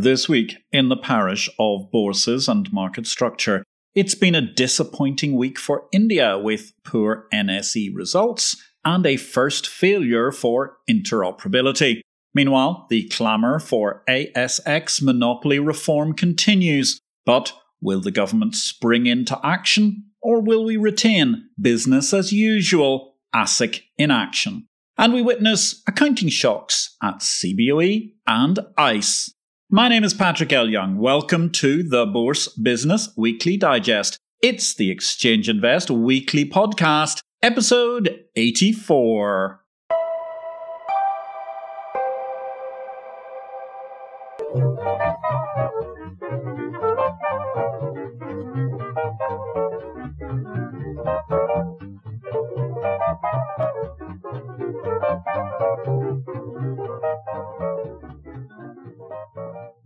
This week, in the parish of bourses and market structure, it's been a disappointing week for India with poor NSE results and a first failure for interoperability. Meanwhile, the clamour for ASX monopoly reform continues. But will the government spring into action, or will we retain business as usual, ASIC inaction? And we witness accounting shocks at CBOE and ICE. My name is Patrick L. Young. Welcome to the Bourse Business Weekly Digest. It's the Exchange Invest Weekly Podcast, episode 84.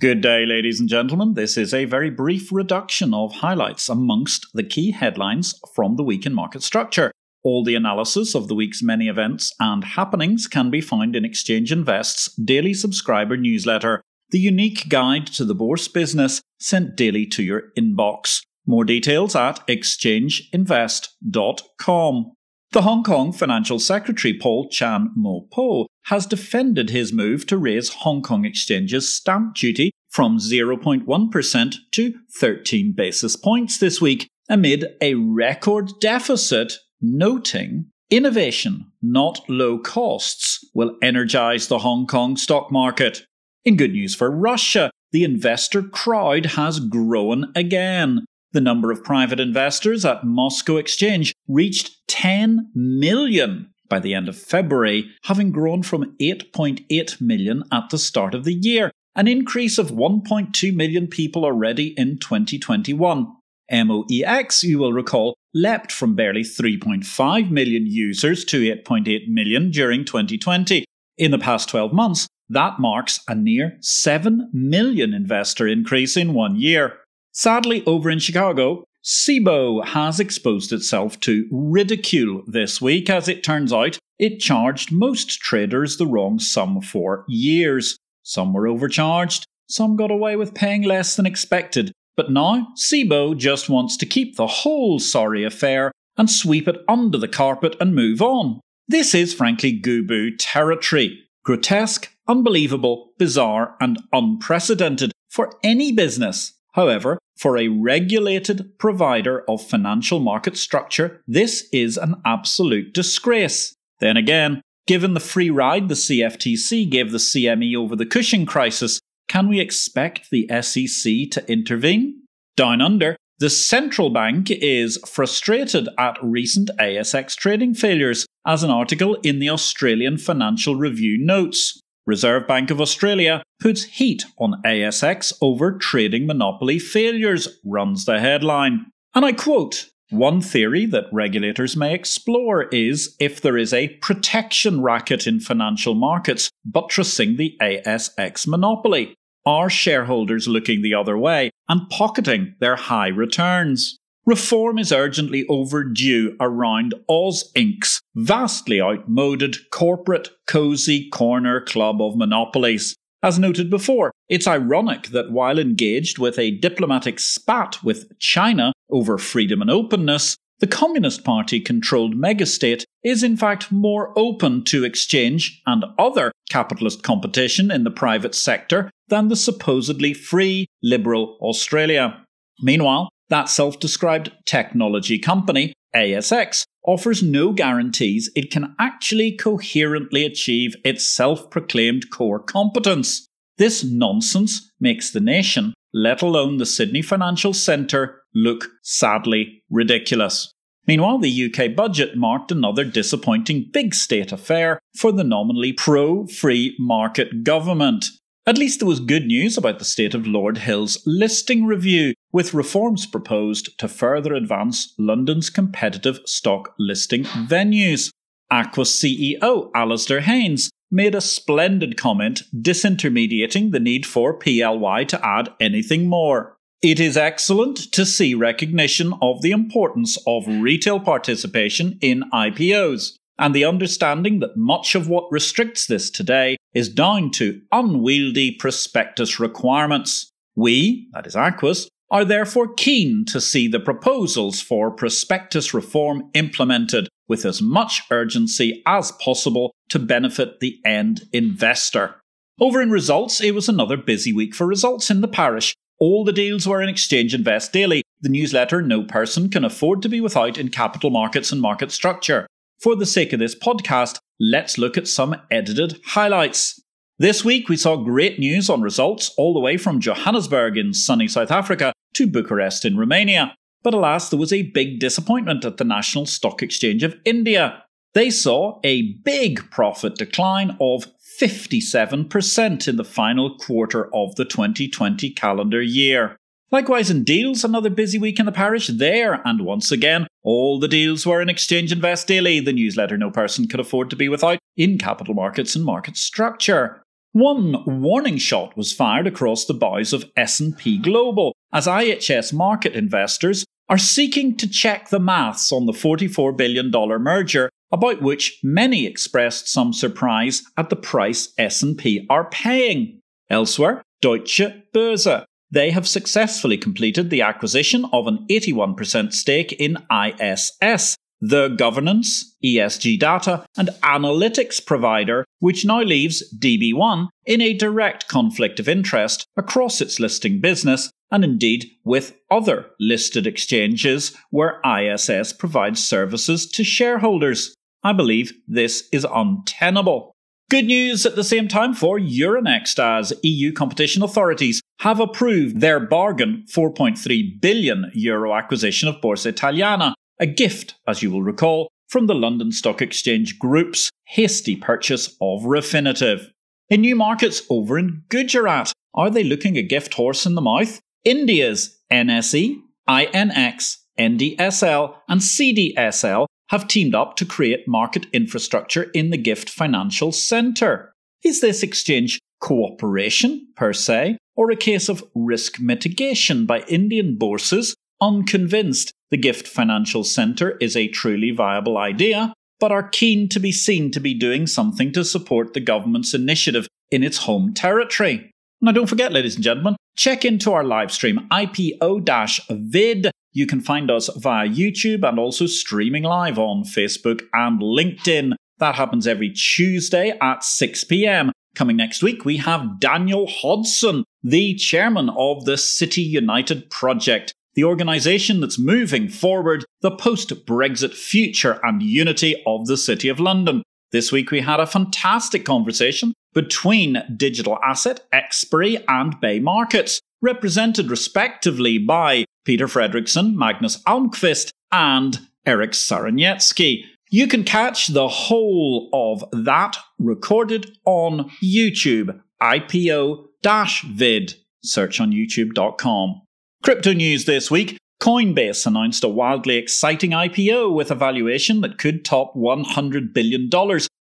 Good day, ladies and gentlemen. This is a very brief reduction of highlights amongst the key headlines from the week in market structure. All the analysis of the week's many events and happenings can be found in Exchange Invest's daily subscriber newsletter, the unique guide to the bourse business sent daily to your inbox. More details at exchangeinvest.com. The Hong Kong Financial Secretary Paul Chan Mo-po has defended his move to raise Hong Kong Exchange's stamp duty from 0.1% to 13 basis points this week amid a record deficit, noting innovation, not low costs, will energise the Hong Kong stock market. In good news for Russia, the investor crowd has grown again. The number of private investors at Moscow Exchange reached 10 million by the end of February, having grown from 8.8 million at the start of the year, an increase of 1.2 million people already in 2021. MOEX, you will recall, leapt from barely 3.5 million users to 8.8 million during 2020. In the past 12 months, that marks a near 7 million investor increase in 1 year. Sadly, over in Chicago, CBOE has exposed itself to ridicule this week. As it turns out, it charged most traders the wrong sum for years. Some were overcharged, some got away with paying less than expected, but now CBOE just wants to keep the whole sorry affair and sweep it under the carpet and move on. This is frankly GUBU territory. Grotesque, unbelievable, bizarre and unprecedented for any business. However, for a regulated provider of financial market structure, this is an absolute disgrace. Then again, given the free ride the CFTC gave the CME over the Cushing crisis, can we expect the SEC to intervene? Down under, the central bank is frustrated at recent ASX trading failures, as an article in the Australian Financial Review notes. Reserve Bank of Australia puts heat on ASX over trading monopoly failures, runs the headline. And I quote, "One theory that regulators may explore is if there is a protection racket in financial markets buttressing the ASX monopoly. Are shareholders looking the other way and pocketing their high returns? Reform is urgently overdue around Oz Inc.'s vastly outmoded corporate cosy corner club of monopolies. As noted before, it's ironic that while engaged with a diplomatic spat with China over freedom and openness, the Communist Party-controlled megastate is in fact more open to exchange and other capitalist competition in the private sector than the supposedly free, liberal Australia. Meanwhile, that self-described technology company, ASX, offers no guarantees it can actually coherently achieve its self-proclaimed core competence. This nonsense makes the nation, let alone the Sydney Financial Centre, look sadly ridiculous. Meanwhile, the UK budget marked another disappointing big state affair for the nominally pro-free market government. At least there was good news about the state of Lord Hill's listing review, with reforms proposed to further advance London's competitive stock listing venues. AQUIS CEO Alasdair Haines made a splendid comment disintermediating the need for PLY to add anything more. "It is excellent to see recognition of the importance of retail participation in IPOs. and the understanding that much of what restricts this today is down to unwieldy prospectus requirements. We, that is AQUIS, are therefore keen to see the proposals for prospectus reform implemented with as much urgency as possible to benefit the end investor. Over in results, it was another busy week for results in the parish. All the deals were in Exchange Invest Daily, the newsletter no person can afford to be without in capital markets and market structure. For the sake of this podcast, let's look at some edited highlights. This week we saw great news on results all the way from Johannesburg in sunny South Africa to Bucharest in Romania. But alas, there was a big disappointment at the National Stock Exchange of India. They saw a big profit decline of 57% in the final quarter of the 2020 calendar year. Likewise in deals, another busy week in the parish there, and once again, all the deals were in Exchange Invest Daily, the newsletter no person could afford to be without in capital markets and market structure. One warning shot was fired across the bows of S&P Global, as IHS market investors are seeking to check the maths on the $44 billion merger, about which many expressed some surprise at the price S&P are paying. Elsewhere, Deutsche Börse. They have successfully completed the acquisition of an 81% stake in ISS, the governance, ESG data, and analytics provider, which now leaves DB1 in a direct conflict of interest across its listing business and indeed with other listed exchanges where ISS provides services to shareholders. I believe this is untenable. Good news at the same time for Euronext, as EU competition authorities have approved their bargain €4.3 billion acquisition of Borsa Italiana, a gift, as you will recall, from the London Stock Exchange Group's hasty purchase of Refinitiv. In new markets over in Gujarat, are they looking a gift horse in the mouth? India's NSE, INX, NDSL and CDSL have teamed up to create market infrastructure in the GIFT Financial Centre. Is this exchange cooperation, per se, or a case of risk mitigation by Indian bourses unconvinced the GIFT Financial Centre is a truly viable idea, but are keen to be seen to be doing something to support the government's initiative in its home territory? Now don't forget, ladies and gentlemen, check into our live stream IPO-vid. You can find us via YouTube and also streaming live on Facebook and LinkedIn. That happens every Tuesday at 6 p.m. Coming next week, we have Daniel Hodson, the chairman of the City United Project, the organisation that's moving forward the post-Brexit future and unity of the City of London. This week, we had a fantastic conversation between digital asset, Exbury and Bay Markets, represented respectively by Peter Fredrickson, Magnus Almqvist and Eric Saroniecki. You can catch the whole of that recorded on YouTube, IPO-vid, search on youtube.com. Crypto news this week, Coinbase announced a wildly exciting IPO with a valuation that could top $100 billion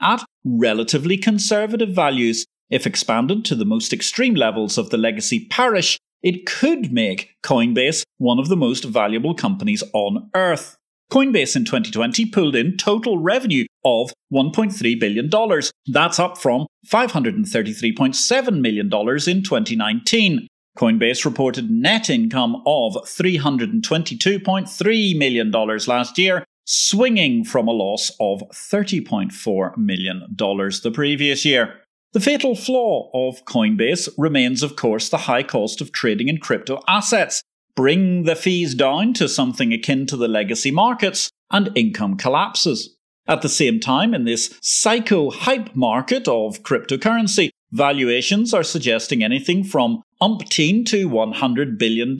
at relatively conservative values. If expanded to the most extreme levels of the legacy parish, it could make Coinbase one of the most valuable companies on Earth. Coinbase in 2020 pulled in total revenue of $1.3 billion. That's up from $533.7 million in 2019. Coinbase reported net income of $322.3 million last year, swinging from a loss of $30.4 million the previous year. The fatal flaw of Coinbase remains, of course, the high cost of trading in crypto assets. Bring the fees down to something akin to the legacy markets, and income collapses. At the same time, in this psycho-hype market of cryptocurrency, valuations are suggesting anything from umpteen to $100 billion,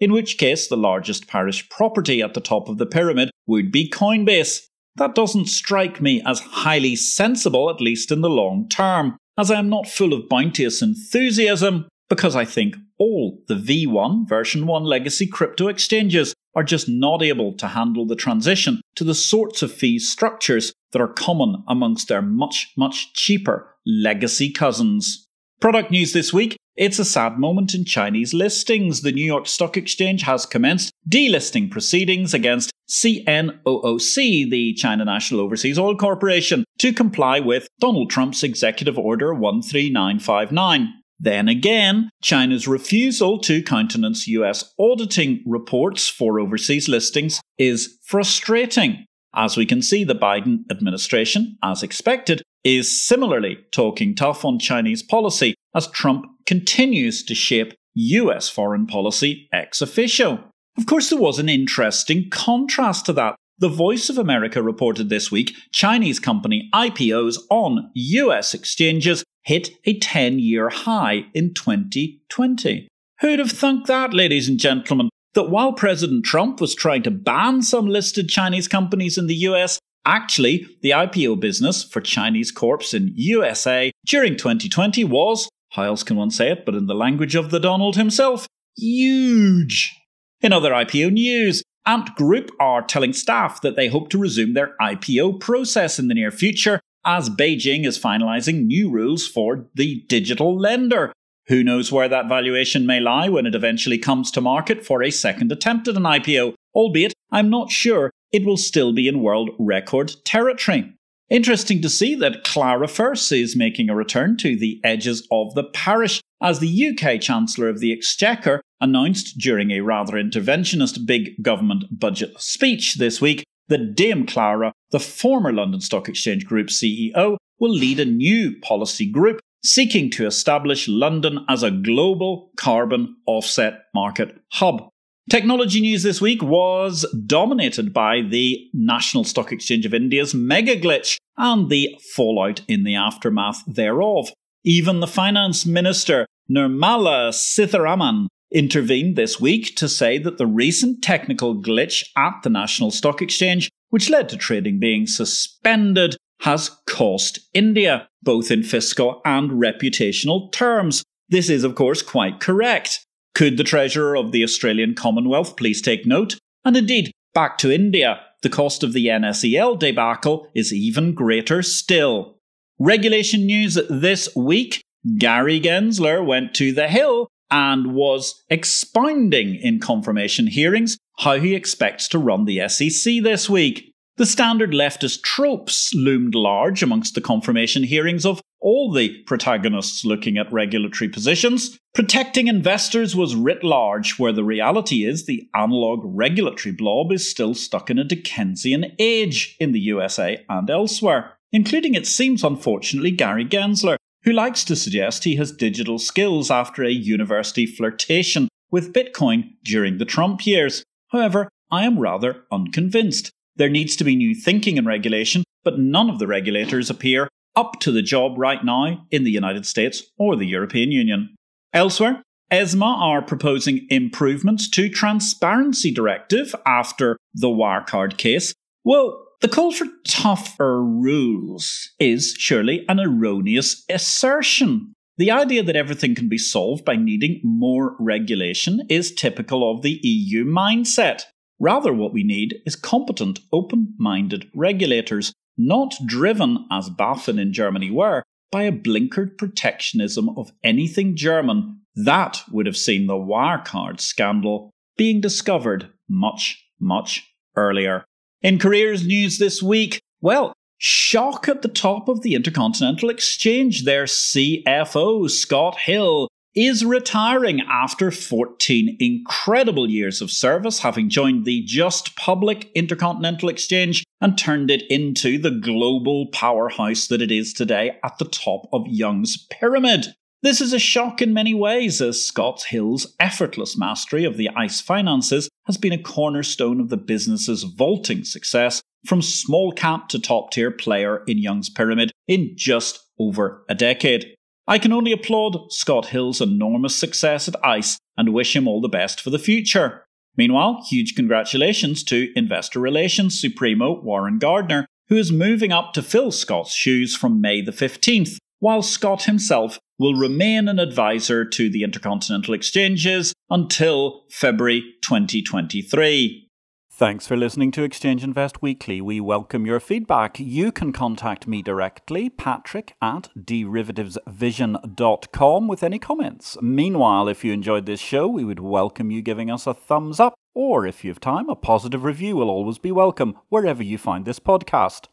in which case the largest parish property at the top of the pyramid would be Coinbase. That doesn't strike me as highly sensible, at least in the long term, as I am not full of bounteous enthusiasm, because I think all the V1 version 1 legacy crypto exchanges are just not able to handle the transition to the sorts of fee structures that are common amongst their much, much cheaper legacy cousins. Product news this week, it's a sad moment in Chinese listings. The New York Stock Exchange has commenced delisting proceedings against CNOOC, the China National Overseas Oil Corporation, to comply with Donald Trump's Executive Order 13959. Then again, China's refusal to countenance US auditing reports for overseas listings is frustrating. As we can see, the Biden administration, as expected, is similarly talking tough on Chinese policy as Trump continues to shape US foreign policy ex officio. Of course, there was an interesting contrast to that. The Voice of America reported this week Chinese company IPOs on US exchanges hit a 10-year high in 2020. Who'd have thunk that, ladies and gentlemen, that while President Trump was trying to ban some listed Chinese companies in the US, actually the IPO business for Chinese corps in USA during 2020 was, how else can one say it but in the language of the Donald himself, huge. In other IPO news, Ant Group are telling staff that they hope to resume their IPO process in the near future as Beijing is finalising new rules for the digital lender. Who knows where that valuation may lie when it eventually comes to market for a second attempt at an IPO, albeit I'm not sure it will still be in world record territory. Interesting to see that Clara Furse is making a return to the edges of the parish as the UK Chancellor of the Exchequer announced during a rather interventionist big government budget speech this week that Dame Clara, the former London Stock Exchange Group CEO, will lead a new policy group seeking to establish London as a global carbon offset market hub. Technology news this week was dominated by the National Stock Exchange of India's mega glitch and the fallout in the aftermath thereof. Even the finance minister, Nirmala Sitharaman, intervened this week to say that the recent technical glitch at the National Stock Exchange, which led to trading being suspended, has cost India, both in fiscal and reputational terms. This is, of course, quite correct. Could the Treasurer of the Australian Commonwealth please take note? And indeed, back to India, the cost of the NSEL debacle is even greater still. Regulation news this week, Gary Gensler went to the Hill and was expounding in confirmation hearings how he expects to run the SEC this week. The standard leftist tropes loomed large amongst the confirmation hearings of all the protagonists looking at regulatory positions. Protecting investors was writ large, where the reality is the analogue regulatory blob is still stuck in a Dickensian age in the USA and elsewhere, including, it seems unfortunately, Gary Gensler, who likes to suggest he has digital skills after a university flirtation with Bitcoin during the Trump years. However, I am rather unconvinced. There needs to be new thinking and regulation, but none of the regulators appear up to the job right now in the United States or the European Union. Elsewhere, ESMA are proposing improvements to Transparency Directive after the Wirecard case. Well, the call for tougher rules is surely an erroneous assertion. The idea that everything can be solved by needing more regulation is typical of the EU mindset. Rather, what we need is competent, open-minded regulators, not driven, as BaFin in Germany were, by a blinkered protectionism of anything German. That would have seen the Wirecard scandal being discovered much, much earlier. In careers news this week, well, shock at the top of the Intercontinental Exchange. Their CFO, Scott Hill, is retiring after 14 incredible years of service, having joined the just public Intercontinental Exchange and turned it into the global powerhouse that it is today at the top of Young's pyramid. This is a shock in many ways, as Scott Hill's effortless mastery of the ICE finances has been a cornerstone of the business's vaulting success from small cap to top tier player in Young's pyramid in just over a decade. I can only applaud Scott Hill's enormous success at ICE and wish him all the best for the future. Meanwhile, huge congratulations to Investor Relations Supremo Warren Gardner, who is moving up to fill Scott's shoes from May the 15th, while Scott himself will remain an advisor to the Intercontinental Exchanges until February 2023. Thanks for listening to Exchange Invest Weekly. We welcome your feedback. You can contact me directly, patrick@derivativesvision.com, with any comments. Meanwhile, if you enjoyed this show, we would welcome you giving us a thumbs up or if you have time, a positive review will always be welcome wherever you find this podcast.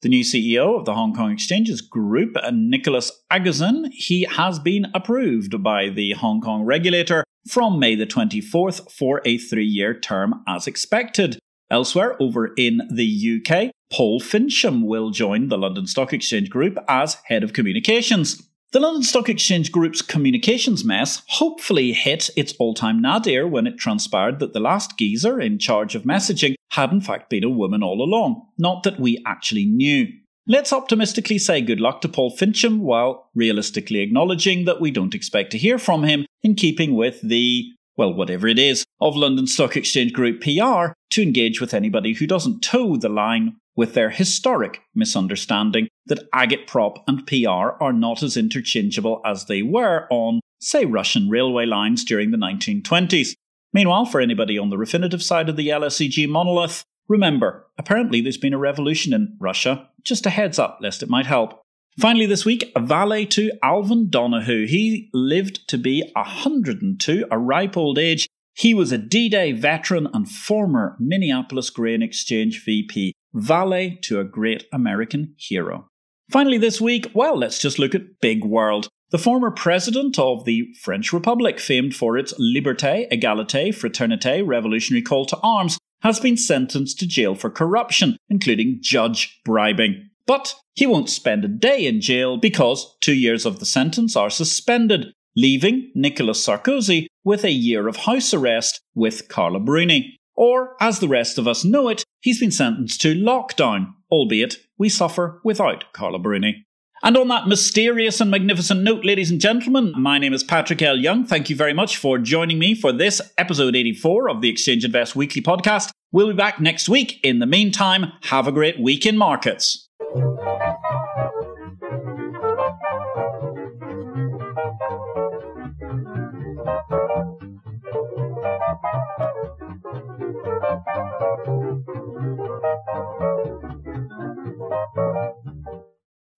The new CEO of the Hong Kong Exchanges Group, Nicholas Aguzin, he has been approved by the Hong Kong regulator from May the 24th for a 3-year term as expected. Elsewhere, over in the UK, Paul Fincham will join the London Stock Exchange Group as Head of Communications. The London Stock Exchange Group's communications mess hopefully hit its all-time nadir when it transpired that the last geezer in charge of messaging had in fact been a woman all along, not that we actually knew. Let's optimistically say good luck to Paul Fincham while realistically acknowledging that we don't expect to hear from him, in keeping with the, well, whatever it is, of London Stock Exchange Group PR to engage with anybody who doesn't toe the line with their historic misunderstanding that agate prop and PR are not as interchangeable as they were on, say, Russian railway lines during the 1920s. Meanwhile, for anybody on the Refinitiv side of the LSEG monolith, remember, apparently there's been a revolution in Russia. Just a heads up, lest it might help. Finally this week, a valet to Alvin Donoghue. He lived to be 102, a ripe old age. He was a D-Day veteran and former Minneapolis Grain Exchange VP. Valet to a great American hero. Finally this week, well, let's just look at Big World. The former president of the French Republic, famed for its liberté, égalité, fraternité, revolutionary call to arms, has been sentenced to jail for corruption, including judge bribing. But he won't spend a day in jail because 2 years of the sentence are suspended, leaving Nicolas Sarkozy with a year of house arrest with Carla Bruni. Or, as the rest of us know it, he's been sentenced to lockdown, albeit we suffer without Carla Bruni. And on that mysterious and magnificent note, ladies and gentlemen, my name is Patrick L. Young. Thank you very much for joining me for this episode 84 of the Exchange Invest Weekly Podcast. We'll be back next week. In the meantime, have a great week in markets.